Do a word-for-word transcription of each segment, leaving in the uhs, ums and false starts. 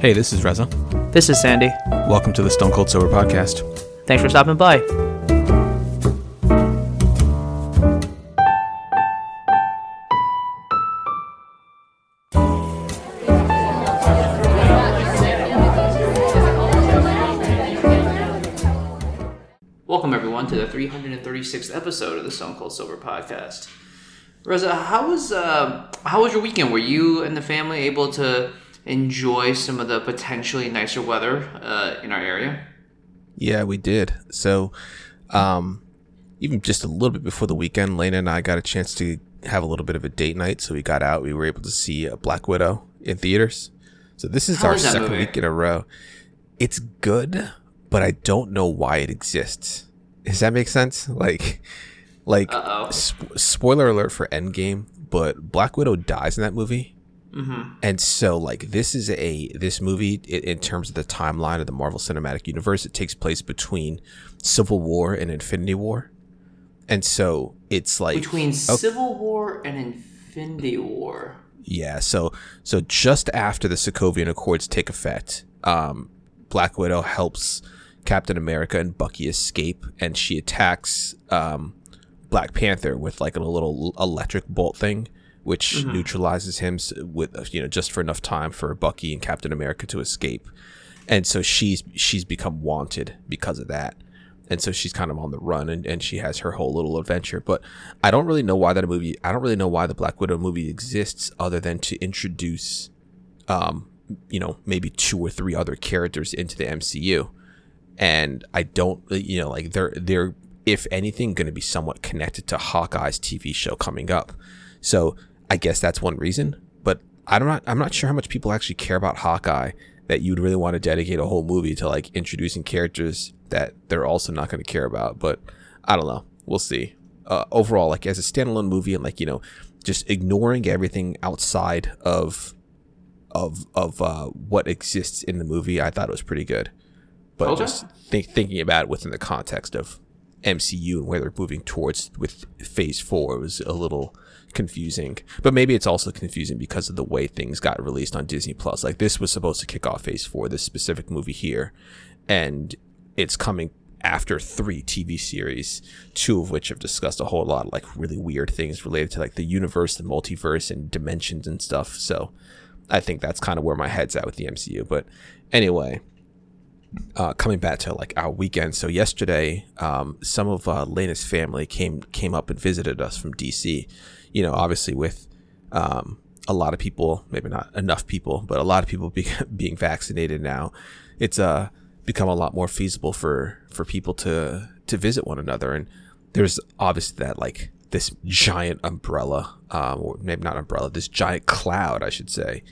Hey, this is Reza. This is Sandy. Welcome to the Stone Cold Sober Podcast. Thanks for stopping by. Welcome, everyone, to the three hundred thirty-sixth episode of the Stone Cold Sober Podcast. Reza, how was uh, how was your weekend? Were you and the family able to enjoy some of the potentially nicer weather uh, in our area? Yeah, we did. So um, even just a little bit before the weekend, Lena and I got a chance to have a little bit of a date night. So we got out. We were able to see uh, Black Widow in theaters. So this is our second week in a row. It's good, but I don't know why it exists. Does that make sense? Like... Like, sp- spoiler alert for Endgame, but Black Widow dies in that movie. Mm-hmm. And so, like, this is a, this movie, it, in terms of the timeline of the Marvel Cinematic Universe, it takes place between Civil War and Infinity War. And so, it's like... Between okay. Civil War and Infinity War. Yeah, so so just after the Sokovian Accords take effect, um, Black Widow helps Captain America and Bucky escape, and she attacks... Um, Black Panther with like a little electric bolt thing, which mm-hmm. neutralizes him with, you know, just for enough time for Bucky and Captain America to escape. And so she's she's become wanted because of that. And so she's kind of on the run, and, and she has her whole little adventure. But I don't really know why that movie I don't really know why the Black Widow movie exists, other than to introduce um you know maybe two or three other characters into the M C U. And I don't you know like they're they're if anything, going to be somewhat connected to Hawkeye's T V show coming up. So I guess that's one reason. But I'm not I'm not sure how much people actually care about Hawkeye that you'd really want to dedicate a whole movie to, like, introducing characters that they're also not going to care about. But I don't know. We'll see. Uh, overall, like, as a standalone movie and, like, you know, just ignoring everything outside of of of uh, what exists in the movie, I thought it was pretty good. But okay. just think, thinking about it within the context of M C U and where they're moving towards with Phase four was a little confusing. But maybe it's also confusing because of the way things got released on Disney Plus. Like, this was supposed to kick off Phase four, this specific movie here, and it's coming after three T V series, two of which have discussed a whole lot of, like, really weird things related to, like, the universe, the multiverse, and dimensions and stuff. So I think that's kind of where my head's at with the M C U. But anyway... Uh, coming back to, like, our weekend. So yesterday, um, some of uh, Lena's family came came up and visited us from D C. You know, obviously with um, a lot of people, maybe not enough people, but a lot of people be- being vaccinated now, it's uh, become a lot more feasible for, for people to, to visit one another. And there's obviously that, like, this giant umbrella, um, or maybe not umbrella, this giant cloud, I should say,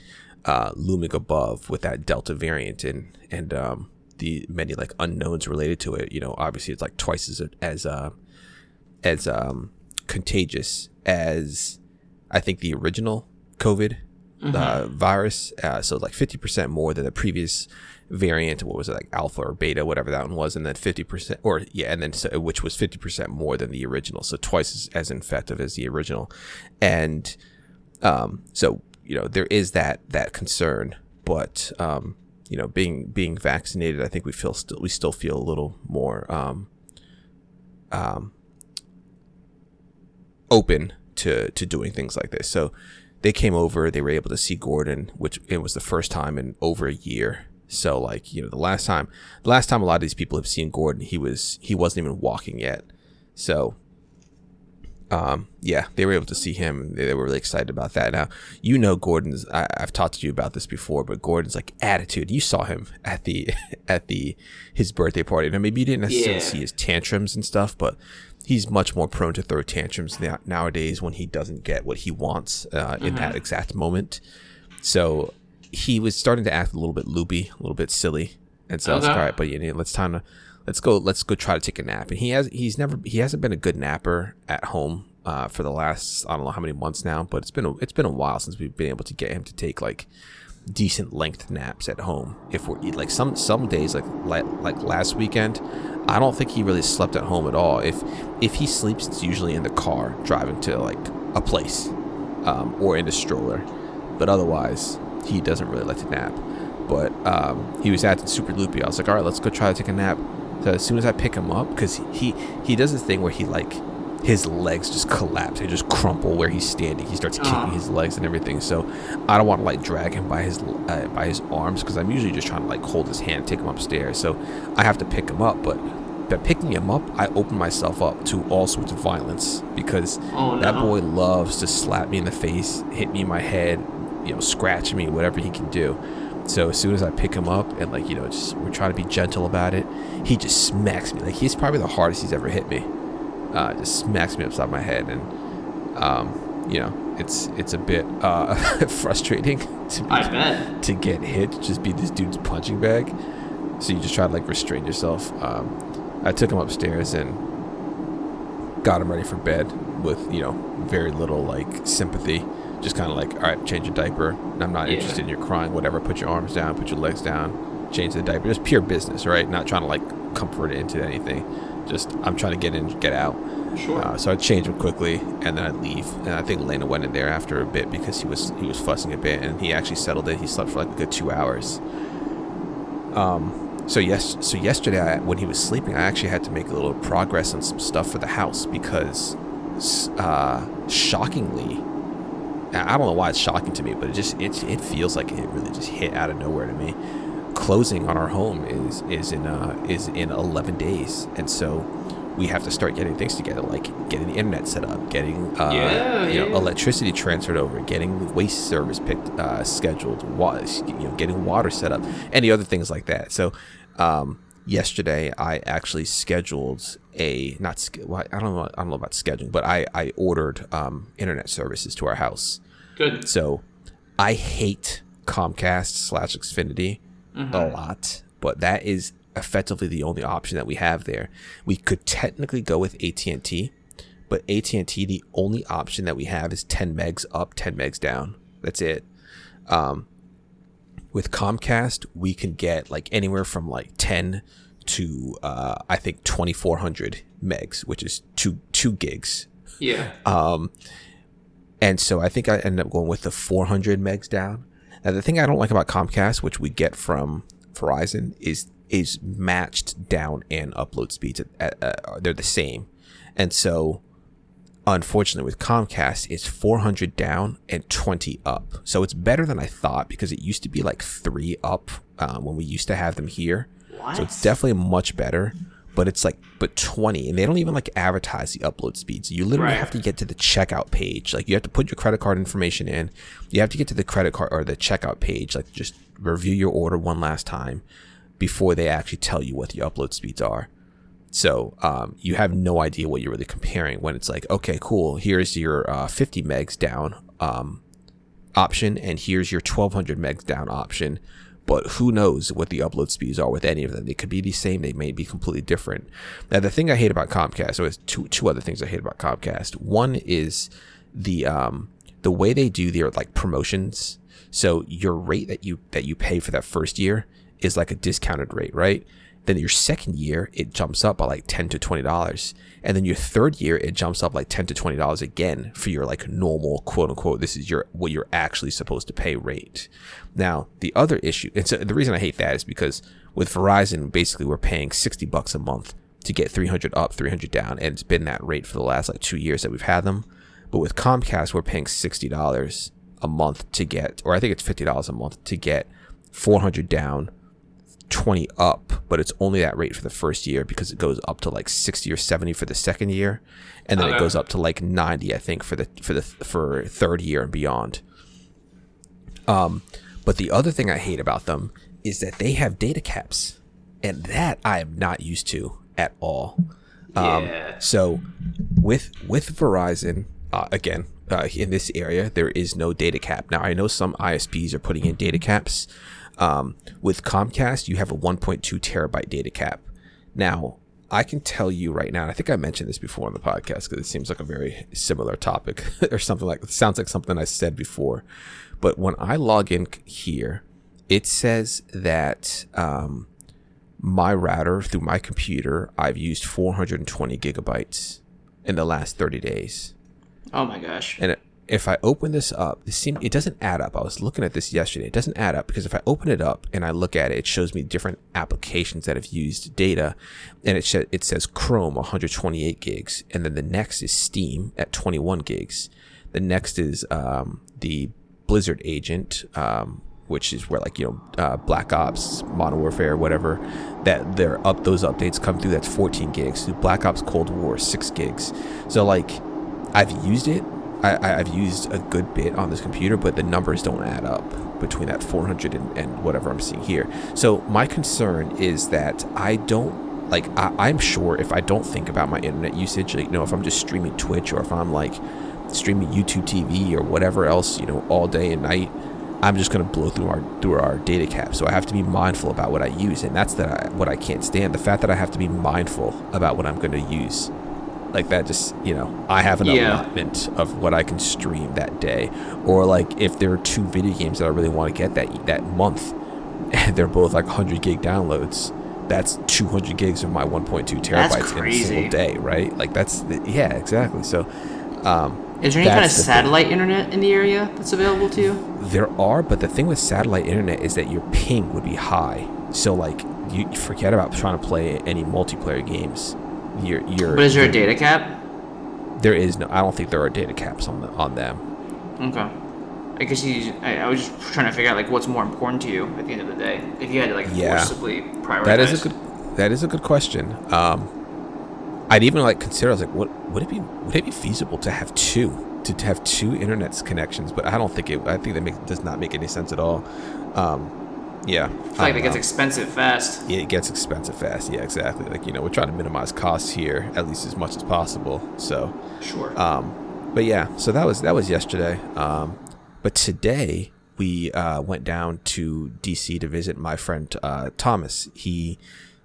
uh, looming above with that Delta variant and, and um the many, like, unknowns related to it. You know, obviously it's like twice as as uh, as um, contagious as I think the original COVID mm-hmm. uh, virus. Uh, so like fifty percent more than the previous variant. What was it, like alpha or beta, whatever that one was, and then fifty percent or yeah, and then so, which was fifty percent more than the original. So twice as, as infective as the original, and um, so you know there is that that concern, but. Um, You know, being being vaccinated, I think we feel still we still feel a little more um, um, open to to doing things like this. So they came over. They were able to see Gordon, which it was the first time in over a year. So like you know, the last time the last time a lot of these people have seen Gordon, he was he wasn't even walking yet. So. Um, yeah, they were able to see him. They, they were really excited about that. Now, you know, Gordon's, I, I've talked to you about this before, but Gordon's like attitude, you saw him at the, at the, his birthday party. Now, maybe you didn't necessarily yeah. see his tantrums and stuff, but he's much more prone to throw tantrums now, nowadays when he doesn't get what he wants, uh, in mm-hmm. that exact moment. So he was starting to act a little bit loopy, a little bit silly. And so okay. I was like, all right, but you know, let's time to. Let's go. Let's go try to take a nap. And he has. He's never. He hasn't been a good napper at home uh, for the last. I don't know how many months now, but it's been. A, it's been a while since we've been able to get him to take like decent length naps at home. If we're like some some days like like, like last weekend, I don't think he really slept at home at all. If if he sleeps, it's usually in the car driving to like a place um, or in a stroller. But otherwise, he doesn't really like to nap. but um, he was acting super loopy. I was like, all right, let's go try to take a nap. So as soon as I pick him up, because he, he does this thing where he, like, his legs just collapse. They just crumple where he's standing. He starts kicking uh. his legs and everything. So I don't want to, like, drag him by his uh, by his arms, because I'm usually just trying to, like, hold his hand, take him upstairs. So I have to pick him up. But by picking him up, I open myself up to all sorts of violence, because oh, no. that boy loves to slap me in the face, hit me in my head, you know, scratch me, whatever he can do. So as soon as I pick him up and, like, you know, just, we're trying to be gentle about it, he just smacks me. Like, he's probably the hardest he's ever hit me. Uh, just smacks me upside my head, and um, you know, it's it's a bit uh, frustrating to be, I bet. to get hit, just be this dude's punching bag. So you just try to, like, restrain yourself. Um, I took him upstairs and got him ready for bed with, you know, very little, like, sympathy. Just kind of like, all right, change your diaper. I'm not yeah. interested in your crying, whatever. Put your arms down, put your legs down, change the diaper. Just pure business, right? Not trying to, like, comfort it into anything. Just, I'm trying to get in, get out. Sure. Uh, so I change him quickly, and then I leave. And I think Lena went in there after a bit because he was he was fussing a bit, and he actually settled in. He slept for like a good two hours. Um. So yes. So yesterday, I, when he was sleeping, I actually had to make a little progress on some stuff for the house because, uh, shockingly, I don't know why it's shocking to me, but it just it it feels like it really just hit out of nowhere to me. Closing on our home is is in uh is in eleven days, and so we have to start getting things together, like getting the internet set up, getting uh yeah, you yeah. know, electricity transferred over, getting waste service picked uh scheduled, water, you know, getting water set up, any other things like that. So um yesterday I actually scheduled a not well, I don't know I don't know about scheduling, but I I ordered um internet services to our house. Good. So I hate Comcast slash Xfinity. Mm-hmm. A lot, but that is effectively the only option that we have there. We could technically go with A T and T, but A T and T, the only option that we have is ten megs up, ten megs down. That's it. Um, with Comcast, we can get like anywhere from like ten to uh, I think twenty-four hundred megs, which is two two gigs. Yeah. Um, and so I think I ended up going with the four hundred megs down. Now, the thing I don't like about Comcast, which we get from Verizon, is is matched down and upload speeds. At, at, uh, they're the same. And so, unfortunately, with Comcast, it's four hundred down and twenty up. So it's better than I thought, because it used to be like three up um, when we used to have them here. What? So it's definitely much better. But it's like, but twenty, and they don't even like advertise the upload speeds. You literally right. have to get to the checkout page. Like, you have to put your credit card information in. You have to get to the credit card or the checkout page. Like, just review your order one last time before they actually tell you what the upload speeds are. So um, you have no idea what you're really comparing when it's like, okay, cool. Here's your uh, fifty megs down um, option, and here's your twelve hundred megs down option. But who knows what the upload speeds are with any of them. They could be the same. They may be completely different. Now, the thing I hate about Comcast, so it's two two other things I hate about Comcast. One is the um, the way they do their like promotions. So your rate that you that you pay for that first year is like a discounted rate, right? Then your second year it jumps up by like ten to twenty dollars, and then your third year it jumps up like ten to twenty dollars again for your like normal quote unquote. This is your what you're actually supposed to pay rate. Now, the other issue, and so the reason I hate that is because with Verizon, basically we're paying sixty bucks a month to get three hundred up, three hundred down, and it's been that rate for the last like two years that we've had them. But with Comcast, we're paying sixty dollars a month to get, or I think it's fifty dollars a month to get four hundred down, twenty up, but it's only that rate for the first year because it goes up to like sixty or seventy for the second year, and then okay. it goes up to like ninety, I think, for the for the for third year and beyond. Um, but the other thing I hate about them is that they have data caps, and that I am not used to at all. Um, yeah. So with with Verizon, uh, again, uh, in this area, there is no data cap. Now, I know some I S Ps are putting in data caps. Um, with Comcast, you have a one point two terabyte data cap. Now, I can tell you right now, and I think I mentioned this before on the podcast because it seems like a very similar topic or something like it sounds like something I said before. But when I log in here, it says that um, my router through my computer, I've used four hundred twenty gigabytes in the last thirty days. Oh my gosh. And it, if I open this up, this seemed, it doesn't add up. I was looking at this yesterday. It doesn't add up because if I open it up and I look at it, it shows me different applications that have used data. And it, sh- it says Chrome, one hundred twenty-eight gigs. And then the next is Steam at twenty-one gigs. The next is um, the Blizzard Agent, um, which is where, like, you know, uh, Black Ops, Modern Warfare, whatever, that they're up, those updates come through. That's fourteen gigs. Black Ops Cold War, six gigs. So, like, I've used it. I, I've used a good bit on this computer, but the numbers don't add up between that four hundred and, and whatever I'm seeing here. So my concern is that I don't, like, I, I'm sure if I don't think about my internet usage, like, you know, if I'm just streaming Twitch or if I'm, like, streaming YouTube T V or whatever else, you know, all day and night, I'm just going to blow through our through our data cap. So I have to be mindful about what I use, and that's that I, what I can't stand. The fact that I have to be mindful about what I'm going to use. Like that, just, you know, I have an yeah. allotment of what I can stream that day, or like if there are two video games that I really want to get that that month, and they're both like one hundred gig downloads, that's two hundred gigs of my one point two terabytes in a single day, right? Like that's the, yeah, exactly. So, um, is there any kind of satellite thing. internet in the area that's available to you? There are, but the thing with satellite internet is that your ping would be high. So like you forget about trying to play any multiplayer games. Your, your, but is there your, a data cap? There is no. I don't think there are data caps on the, on them. Okay. I guess you. I, I was just trying to figure out like what's more important to you at the end of the day. If you had to like yeah. forcibly prioritize. That is a good. That is a good question. Um, I'd even like consider. I was like, what would it be? Would it be feasible to have two? To have two internet connections? But I don't think it. I think that makes does not make any sense at all. Um, Yeah, I feel like it gets expensive fast. Yeah, it gets expensive fast. Yeah, exactly. Like, you know, we're trying to minimize costs here, at least as much as possible. So sure. Um, but yeah, so that was that was yesterday. Um, but today we uh, went down to D C to visit my friend uh, Thomas. He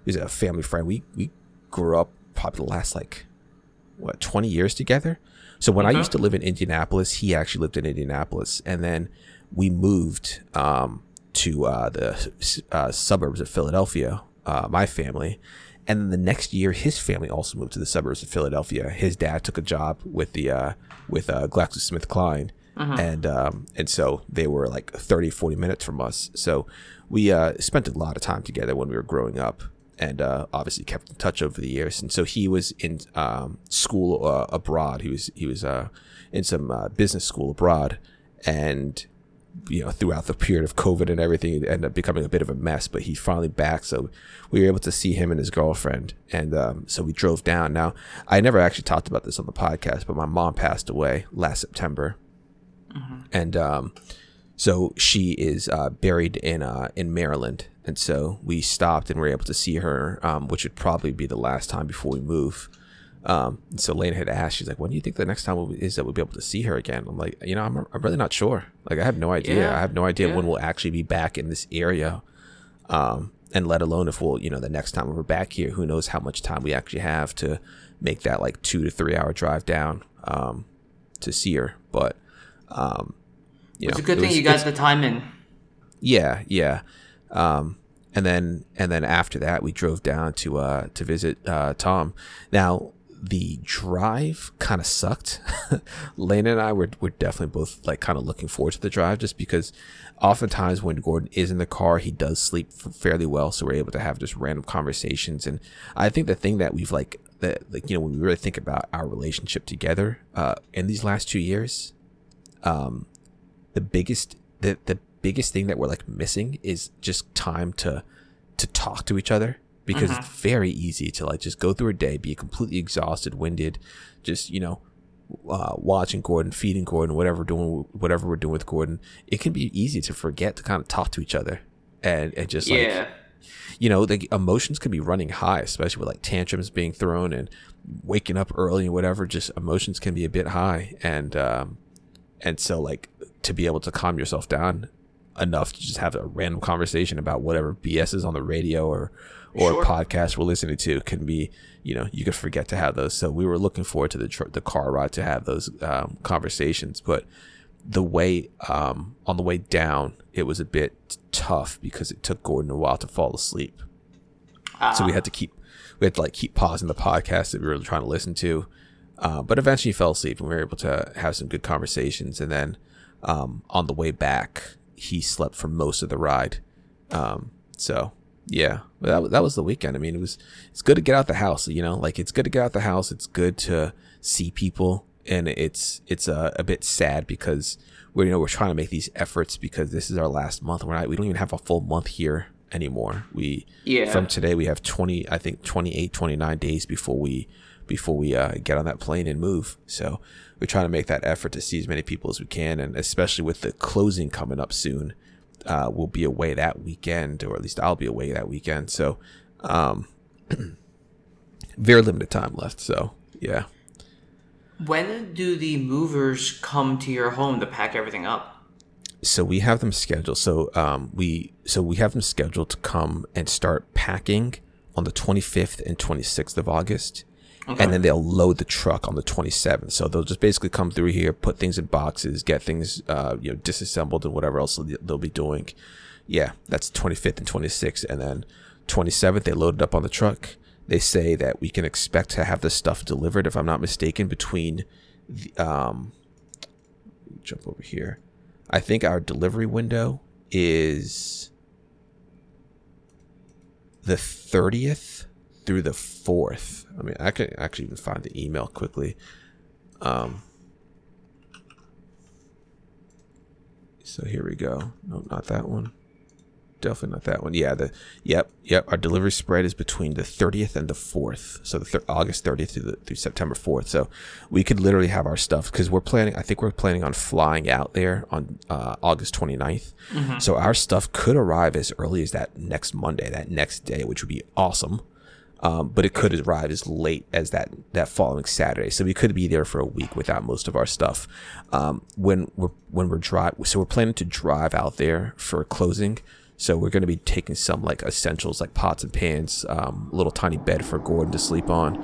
is a family friend. We we grew up probably the last like what twenty years together. So when okay. I used to live in Indianapolis, he actually lived in Indianapolis, and then we moved. Um, to uh, the uh, suburbs of Philadelphia, uh, my family. And then the next year, his family also moved to the suburbs of Philadelphia. His dad took a job with the uh, with uh, GlaxoSmithKline. Uh-huh. And um, and so they were like thirty, forty minutes from us. So we uh, spent a lot of time together when we were growing up, and uh, obviously kept in touch over the years. And so he was in um, school uh, abroad. He was, he was uh, in some uh, business school abroad. And you know, throughout the period of COVID and everything, it ended up becoming a bit of a mess, but he's finally back. So we were able to see him and his girlfriend. And um, so we drove down. Now, I never actually talked about this on the podcast, but my mom passed away last September. Mm-hmm. And um, so she is uh, buried in uh, in Maryland. And so we stopped and were able to see her, um, which would probably be the last time before we move. Um, and so Lena had asked, she's like, when do you think the next time we'll be, is that we'll be able to see her again? I'm like, you know, I'm, I'm really not sure. Like, I have no idea. Yeah, I have no idea yeah. when we'll actually be back in this area. Um, and let alone if we'll, you know, the next time we're back here, who knows how much time we actually have to make that like two to three hour drive down, um, to see her. But, um, you it's know, a good it thing was, you got the time in. Yeah. Yeah. Um, and then, and then after that, we drove down to, uh, to visit, uh, Tom. Now, the drive kind of sucked. Lena and I were, were definitely both like kind of looking forward to the drive, just because oftentimes when Gordon is in the car, he does sleep fairly well. So we're able to have just random conversations. And I think the thing that we've like, that like, you know, when we really think about our relationship together uh, in these last two years, um, the biggest, the, the biggest thing that we're like missing is just time to, to talk to each other. Because uh-huh. it's very easy to like just go through a day, be completely exhausted, winded, just, you know, uh, watching Gordon, feeding Gordon, whatever doing, whatever we're doing with Gordon. It can be easy to forget to kind of talk to each other, and, and just like, yeah. you know, the emotions can be running high, especially with like tantrums being thrown and waking up early and whatever. Just emotions can be a bit high, and um, and so like to be able to calm yourself down enough to just have a random conversation about whatever B S is on the radio or. Or sure. podcast we're listening to can be, you know, you could forget to have those. So we were looking forward to the tr- the car ride to have those um, conversations. But the way um, on the way down, it was a bit tough because it took Gordon a while to fall asleep. Ah. So we had to keep we had to like keep pausing the podcast that we were trying to listen to, Uh, but eventually fell asleep and we were able to have some good conversations. And then um, on the way back, he slept for most of the ride. Um, so, yeah, that, that was the weekend. I mean, it was it's good to get out the house, you know, like it's good to get out the house. It's good to see people. And it's it's a, a bit sad because, we you know, we're trying to make these efforts because this is our last month. We're not, we don't even have a full month here anymore. We yeah. From today, we have twenty, I think, twenty-eight, twenty-nine days before we before we uh, get on that plane and move. So we're trying to make that effort to see as many people as we can. And especially with the closing coming up soon, uh, we'll be away that weekend, or at least I'll be away that weekend. So um, very limited time left. So, yeah. When do the movers come to your home to pack everything up? So we have them scheduled. So um, we so we have them scheduled to come and start packing on the twenty-fifth and twenty-sixth of August. Okay. And then they'll load the truck on the twenty-seventh. So they'll just basically come through here, put things in boxes, get things uh, you know, disassembled and whatever else they'll be doing. Yeah, that's twenty-fifth and twenty-sixth. And then twenty-seventh, they load it up on the truck. They say that we can expect to have this stuff delivered, if I'm not mistaken, between the, um, jump over here. I think our delivery window is the thirtieth through the fourth. I mean, I could actually even find the email quickly. Um, so here we go. No, not that one. Definitely not that one. Yeah. The yep, yep. Our delivery spread is between the thirtieth and the fourth. So the thir- August thirtieth through, the, through September fourth. So we could literally have our stuff because we're planning. I think we're planning on flying out there on uh, August twenty-ninth. Mm-hmm. So our stuff could arrive as early as that next Monday, that next day, which would be awesome. Um, but it could arrive as late as that that following Saturday, so we could be there for a week without most of our stuff. Um, when we're when we're drive, so we're planning to drive out there for closing. So we're going to be taking some like essentials, like pots and pans, um, a little tiny bed for Gordon to sleep on,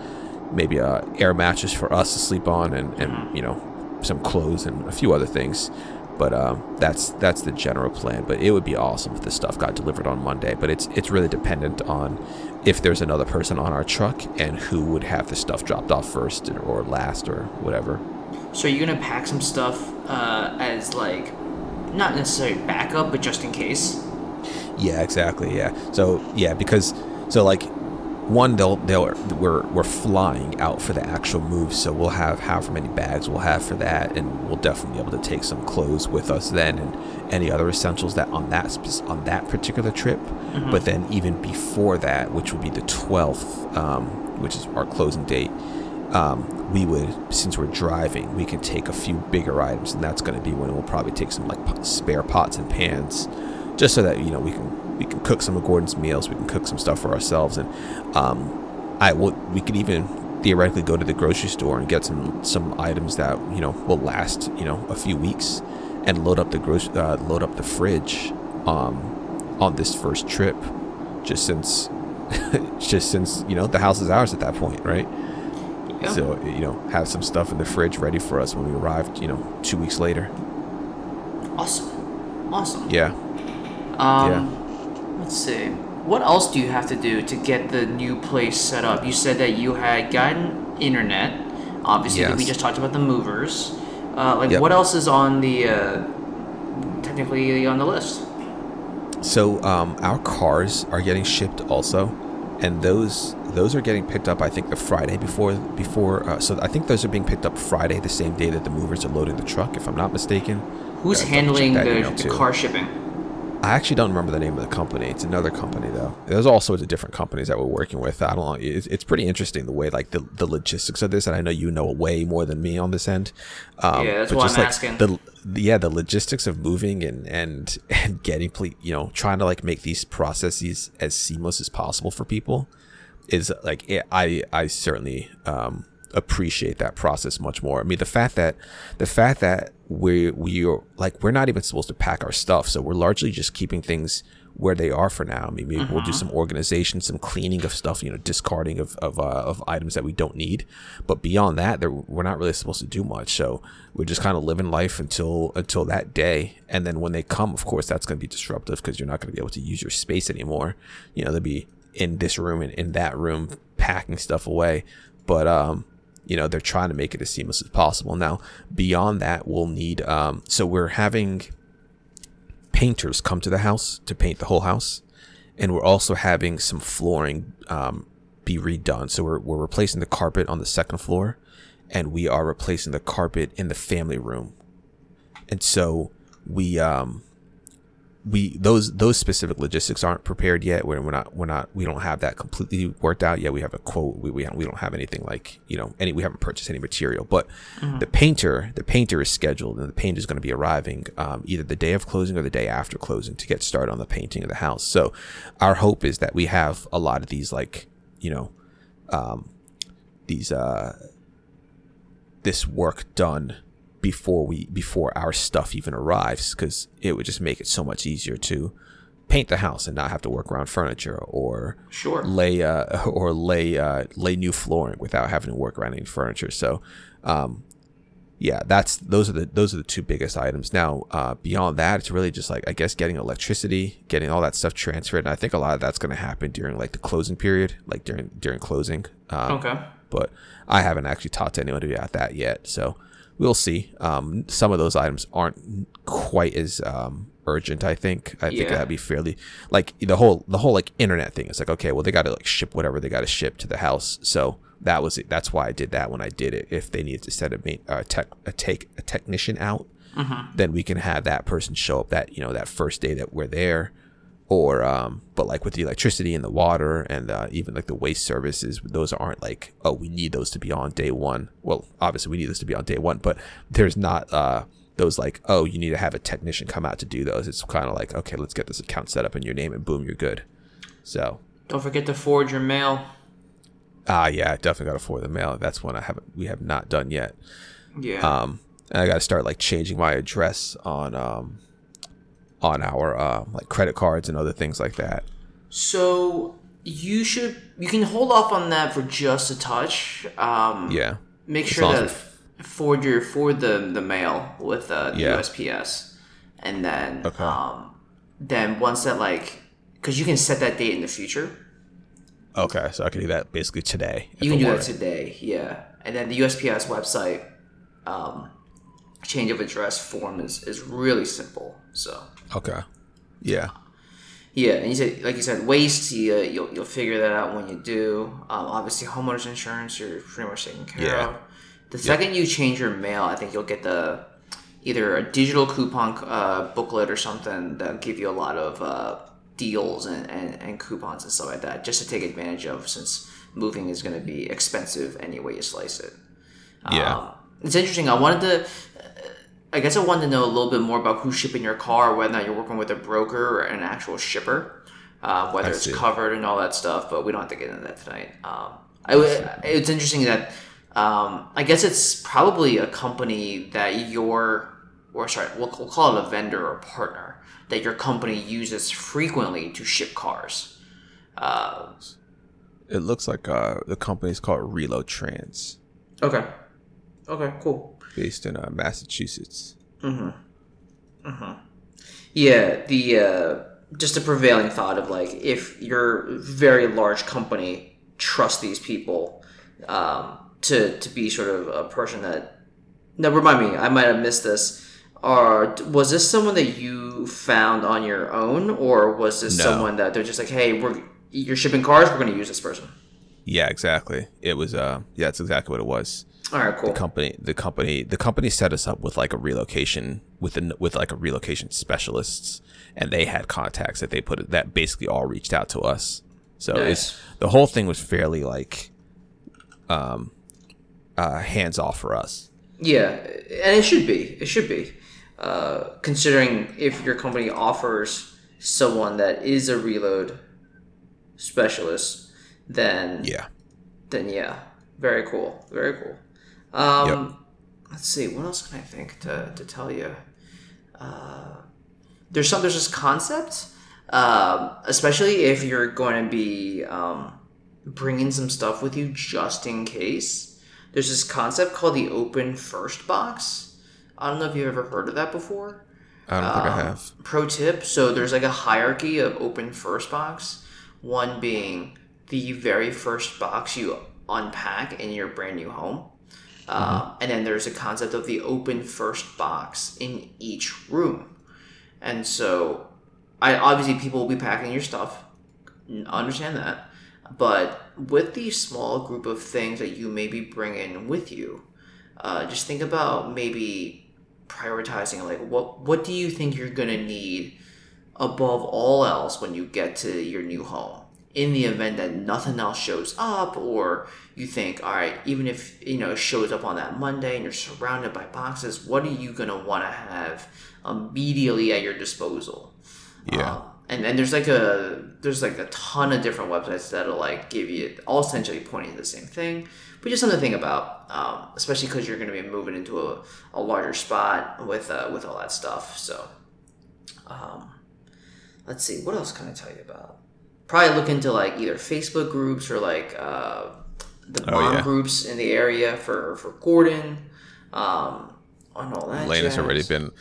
maybe a air mattress for us to sleep on, and, and you know, some clothes and a few other things. But um, that's that's the general plan. But it would be awesome if the stuff got delivered on Monday. But it's it's really dependent on if there's another person on our truck and who would have the stuff dropped off first or last or whatever. So you're gonna pack some stuff uh, as like not necessarily backup, but just in case. Yeah, exactly. Yeah. So yeah, because so like one, they'll they'll we're we're flying out for the actual move, so we'll have however many bags we'll have for that, and we'll definitely be able to take some clothes with us then, and any other essentials that on that on that particular trip. Mm-hmm. But then even before that, which would be the twelfth, um, which is our closing date. Um, we would, since we're driving, we can take a few bigger items, and that's going to be when we'll probably take some like spare pots and pans. Just so that, you know, we can we can cook some of Gordon's meals, we can cook some stuff for ourselves, and um, I will, we could even theoretically go to the grocery store and get some, some items that, you know, will last, you know, a few weeks, and load up the grocery uh, load up the fridge um, on this first trip, just since just since you know the house is ours at that point, right? Yeah. So you know, have some stuff in the fridge ready for us when we arrived, you know, two weeks later. Awesome, awesome. Yeah. Um, yeah. Let's see. What else do you have to do to get the new place set up? You said that you had gotten internet. Obviously, yes. We just talked about the movers. Uh, like, yep. What else is on the uh, technically on the list? So um, our cars are getting shipped also, and those those are getting picked up. I think the Friday before before. Uh, so I think those are being picked up Friday, the same day that the movers are loading the truck, if I'm not mistaken. Who's handling the, the car shipping? I actually don't remember the name of the company. It's another company, though. There's all sorts of different companies that we're working with. I don't know. It's, it's pretty interesting the way, like, the, the logistics of this. And I know you know way more than me on this end. Um, yeah, that's but what just, I'm like, asking. The, yeah, the logistics of moving and, and, and getting, you know, trying to, like, make these processes as seamless as possible for people is, like, I, I certainly um, appreciate that process much more. I mean, the fact that the fact that we we are like we're not even supposed to pack our stuff, so we're largely just keeping things where they are for now. I mean, maybe mm-hmm. we'll do some organization, some cleaning of stuff, you know, discarding of of, uh, of items that we don't need. But beyond that, there, we're not really supposed to do much. So we're just kind of living life until until that day. And then when they come, of course, that's going to be disruptive because you're not going to be able to use your space anymore. You know, they'll be in this room and in that room packing stuff away. But um, you know, they're trying to make it as seamless as possible. Now, beyond that, we'll need, um, so we're having painters come to the house to paint the whole house. And we're also having some flooring um, be redone. So we're, we're replacing the carpet on the second floor, and we are replacing the carpet in the family room. And so we, um, we those those specific logistics aren't prepared yet. We're, we're not we're not we don't have that completely worked out yet. We have a quote. We we we don't have anything like you know any we haven't purchased any material. But mm-hmm. the painter the painter is scheduled, and the painter is going to be arriving um, either the day of closing or the day after closing to get started on the painting of the house. So our hope is that we have a lot of these like you know um, these uh, this work done before we before our stuff even arrives, because it would just make it so much easier to paint the house and not have to work around furniture or sure. lay uh, or lay uh, lay new flooring without having to work around any furniture. So, um, yeah, that's those are the those are the two biggest items. Now, uh, beyond that, it's really just like I guess getting electricity, getting all that stuff transferred. And I think a lot of that's going to happen during like the closing period, like during during closing. Um, okay. But I haven't actually talked to anyone about that yet, so. We'll see. Um, some of those items aren't quite as um, urgent. I think. I yeah. think that'd be fairly like the whole the whole like internet thing. It's like okay, well they got to like ship whatever they got to ship to the house. So that was it. That's why I did that when I did it. If they needed to send a, a tech a take a technician out, mm-hmm. then we can have that person show up that you know that first day that we're there. Or um, but like with the electricity and the water and uh, even like the waste services, those aren't like, oh, we need those to be on day one. Well, obviously we need those to be on day one, but there's not uh, those like, oh, you need to have a technician come out to do those. It's kind of like, okay, let's get this account set up in your name and boom, you're good. So don't forget to forward your mail. Ah, uh, yeah, I definitely got to forward the mail. That's one I haven't we have not done yet. Yeah. Um, and I got to start like changing my address on um. on our uh, like credit cards and other things like that. So you should you can hold off on that for just a touch. Um, yeah. Make as sure that f- forward your forward the, the mail with uh, the yeah. U S P S, and then okay. um, then once that like because you can set that date in the future. Okay, so I can do that basically today. You can do that today, yeah. And then the U S P S website um, change of address form is is really simple. So. Okay. Yeah. Yeah, and you said, like you said, waste. You, uh, you'll you'll figure that out when you do. Um, obviously, homeowners insurance you're pretty much taken care yeah. of. The yeah. second you change your mail, I think you'll get the either a digital coupon uh, booklet or something that'll give you a lot of uh, deals and, and, and coupons and stuff like that, just to take advantage of. Since moving is going to be expensive any way you slice it. Yeah, um, it's interesting. I wanted to. I guess I wanted to know a little bit more about who's shipping your car, whether or not you're working with a broker or an actual shipper, uh, whether I it's see. covered and all that stuff, but we don't have to get into that tonight. Um, I w- it's interesting that um, I guess it's probably a company that your, or sorry, we'll, we'll call it a vendor or partner, that your company uses frequently to ship cars. Uh, it looks like uh, the company's called Relo Trans. Okay. Okay, cool. Based in uh, Massachusetts. Mm-hmm. Mm-hmm. Yeah, the uh, just a prevailing thought of like if your very large company trusts these people um, to to be sort of a person that. Now remind me, I might have missed this. Or was this someone that you found on your own, or was this no. someone that they're just like, hey, we're you're shipping cars, we're going to use this person. Yeah, exactly. It was. Uh, yeah, that's exactly what it was. All right, cool. The company, the company, the company set us up with like a relocation with an, with like a relocation specialists, and they had contacts that they put that basically all reached out to us. So nice. It's the whole thing was fairly like, um, uh, hands off for us. Yeah, and it should be. It should be, uh, considering if your company offers someone that is a reload specialist, then yeah, then yeah, very cool, very cool. Um, yep. Let's see. What else can I think to, to tell you? Uh, there's some. There's this concept, uh, especially if you're going to be um, bringing some stuff with you just in case. There's this concept called the open first box. I don't know if you've ever heard of that before. I don't um, think I have. Pro tip: so there's like a hierarchy of open first box. One being the very first box you unpack in your brand new home. Uh, mm-hmm. And then there's a concept of the open first box in each room. And so I obviously people will be packing your stuff. Understand that. But with the small group of things that you maybe bring in with you, uh, just think about maybe prioritizing, like, what what do you think you're going to need above all else when you get to your new home? In the event that nothing else shows up, or you think, all right, even if, you know, it shows up on that Monday and you're surrounded by boxes, what are you going to want to have immediately at your disposal? Yeah. Um, and then there's like a, there's like a ton of different websites that'll like give you all essentially pointing to the same thing, but just something to think about, um, especially cause you're going to be moving into a, a larger spot with, uh, with all that stuff. So, um, let's see, what else can I tell you about? Probably look into like either Facebook groups or like uh, the mom oh, yeah. groups in the area for, for Gordon um, on all that. Lena's jazz. already been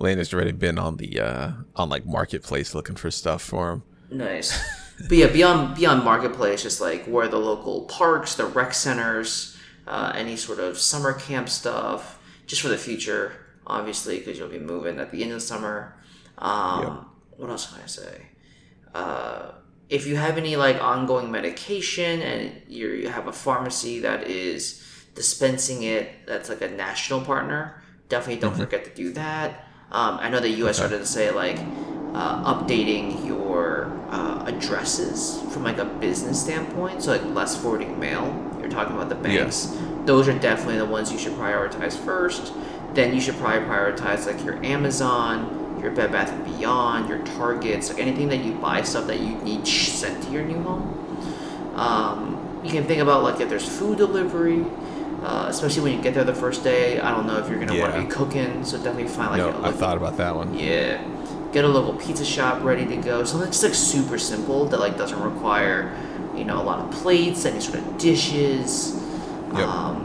Lena's already been on the uh, on like Marketplace looking for stuff for him. Nice, but yeah, beyond beyond Marketplace, just like where the local parks, the rec centers, uh, any sort of summer camp stuff, just for the future, obviously, because you'll be moving at the end of the summer. Um, yep. What else can I say? Uh, If you have any like ongoing medication and you're, you have a pharmacy that is dispensing it, that's like a national partner, definitely don't mm-hmm. forget to do that. Um, I know the U S started to say like uh, updating your uh, addresses from like a business standpoint, so like less forwarding mail. You're talking about the banks. Yeah. Those are definitely the ones you should prioritize first. Then you should probably prioritize like your Amazon, your Bed Bath and Beyond, your Targets, like anything that you buy stuff that you need sent to your new home. Um, you can think about like if there's food delivery, uh, especially when you get there the first day. I don't know if you're gonna yeah. want to be cooking, so definitely find like. No, a local, I thought about that one. Yeah, get a local pizza shop ready to go. Something that's like super simple that like doesn't require, you know, a lot of plates, any sort of dishes, yep. um,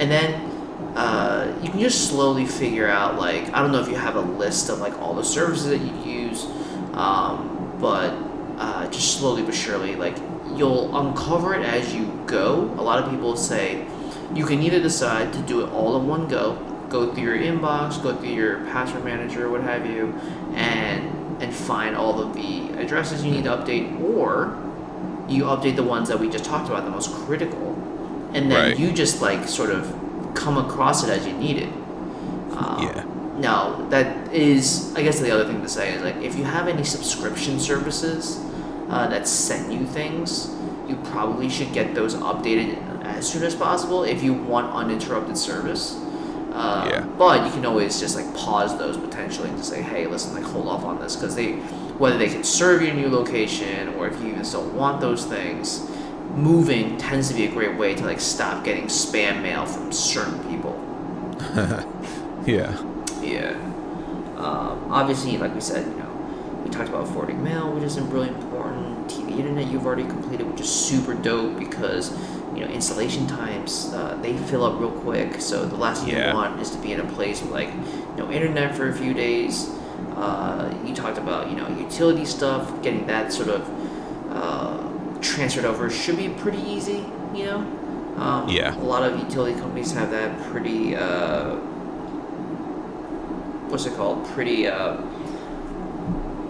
and then. Uh, you can just slowly figure out, like, I don't know if you have a list of, like, all the services that you use, um, but uh, just slowly but surely, like, you'll uncover it as you go. A lot of people say you can either decide to do it all in one go, go through your inbox, go through your password manager, what have you, and and find all of the addresses you need to update, or you update the ones that we just talked about, the most critical, and then right. you just, like, sort of come across it as you need it. Um, yeah. Now, that is, I guess the other thing to say is, like, if you have any subscription services uh, that send you things, you probably should get those updated as soon as possible if you want uninterrupted service. Uh, yeah. But you can always just, like, pause those potentially and just say, hey, listen, like, hold off on this, because they, whether they can serve your new location or if you even still want those things, moving tends to be a great way to like stop getting spam mail from certain people. yeah. Yeah. Um, obviously, like we said, you know, we talked about forwarding mail, which is really important. T V internet you've already completed, which is super dope because, you know, installation times, uh, they fill up real quick. So the last thing yeah. you want is to be in a place with like no internet for a few days. Uh, you talked about, you know, utility stuff, getting that sort of, uh, transferred over should be pretty easy, you know? Um, yeah. A lot of utility companies have that pretty, uh, what's it called? Pretty uh,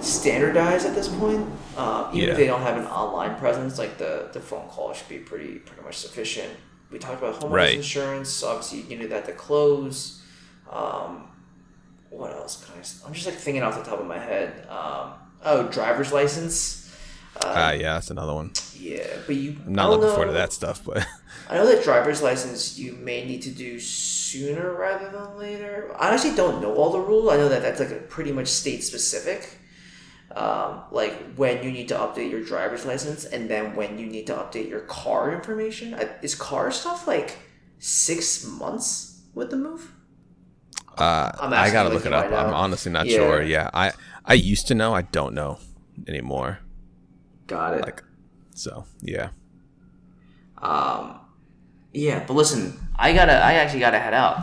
standardized at this point. Uh, even yeah. if they don't have an online presence, like the, the phone call should be pretty pretty much sufficient. We talked about homeowners right. insurance. So obviously, you can do that to close. Um, what else? Can I, I'm just like thinking off the top of my head. Um, oh, driver's license. Ah, uh, uh, yeah, that's another one. Yeah, but you... I'm not looking know, forward to that stuff, but... I know that driver's license you may need to do sooner rather than later. I actually don't know all the rules. I know that that's like a pretty much state-specific. Um, like, when you need to update your driver's license and then when you need to update your car information. Is car stuff like six months with the move? Uh, I'm I gotta look it up. I'm honestly not yeah. sure. Yeah, I, I used to know. I don't know anymore. Got it. Like, so yeah. Um, yeah, but listen, I gotta, I actually gotta head out.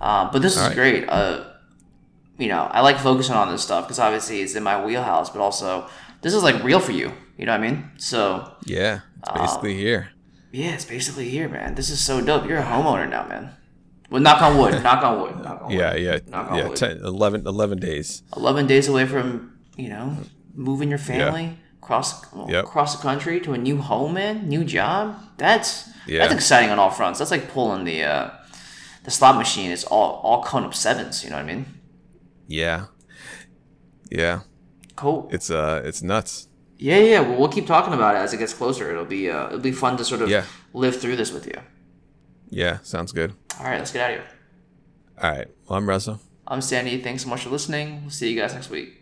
Uh, but this All is right. great. Uh, you know, I like focusing on this stuff because obviously it's in my wheelhouse, but also this is like real for you. You know what I mean? So yeah, it's basically um, here. Yeah, it's basically here, man. This is so dope. You're a homeowner now, man. Well, knock on wood. knock on wood. Knock on yeah, wood. yeah, knock on yeah. Wood. ten, eleven, eleven days. Eleven days away from, you know, moving your family yeah. across well, yep. across the country to a new home, man, new job. That's yeah. that's exciting on all fronts. That's like pulling the uh, the slot machine. It's all all cone up sevens. You know what I mean? Yeah. Yeah. Cool. It's uh, it's nuts. Yeah, yeah. Well, we'll keep talking about it as it gets closer. It'll be uh, it'll be fun to sort of yeah. live through this with you. Yeah, sounds good. All right, let's get out of here. All right. Well, I'm Russell. I'm Sandy. Thanks so much for listening. We'll see you guys next week.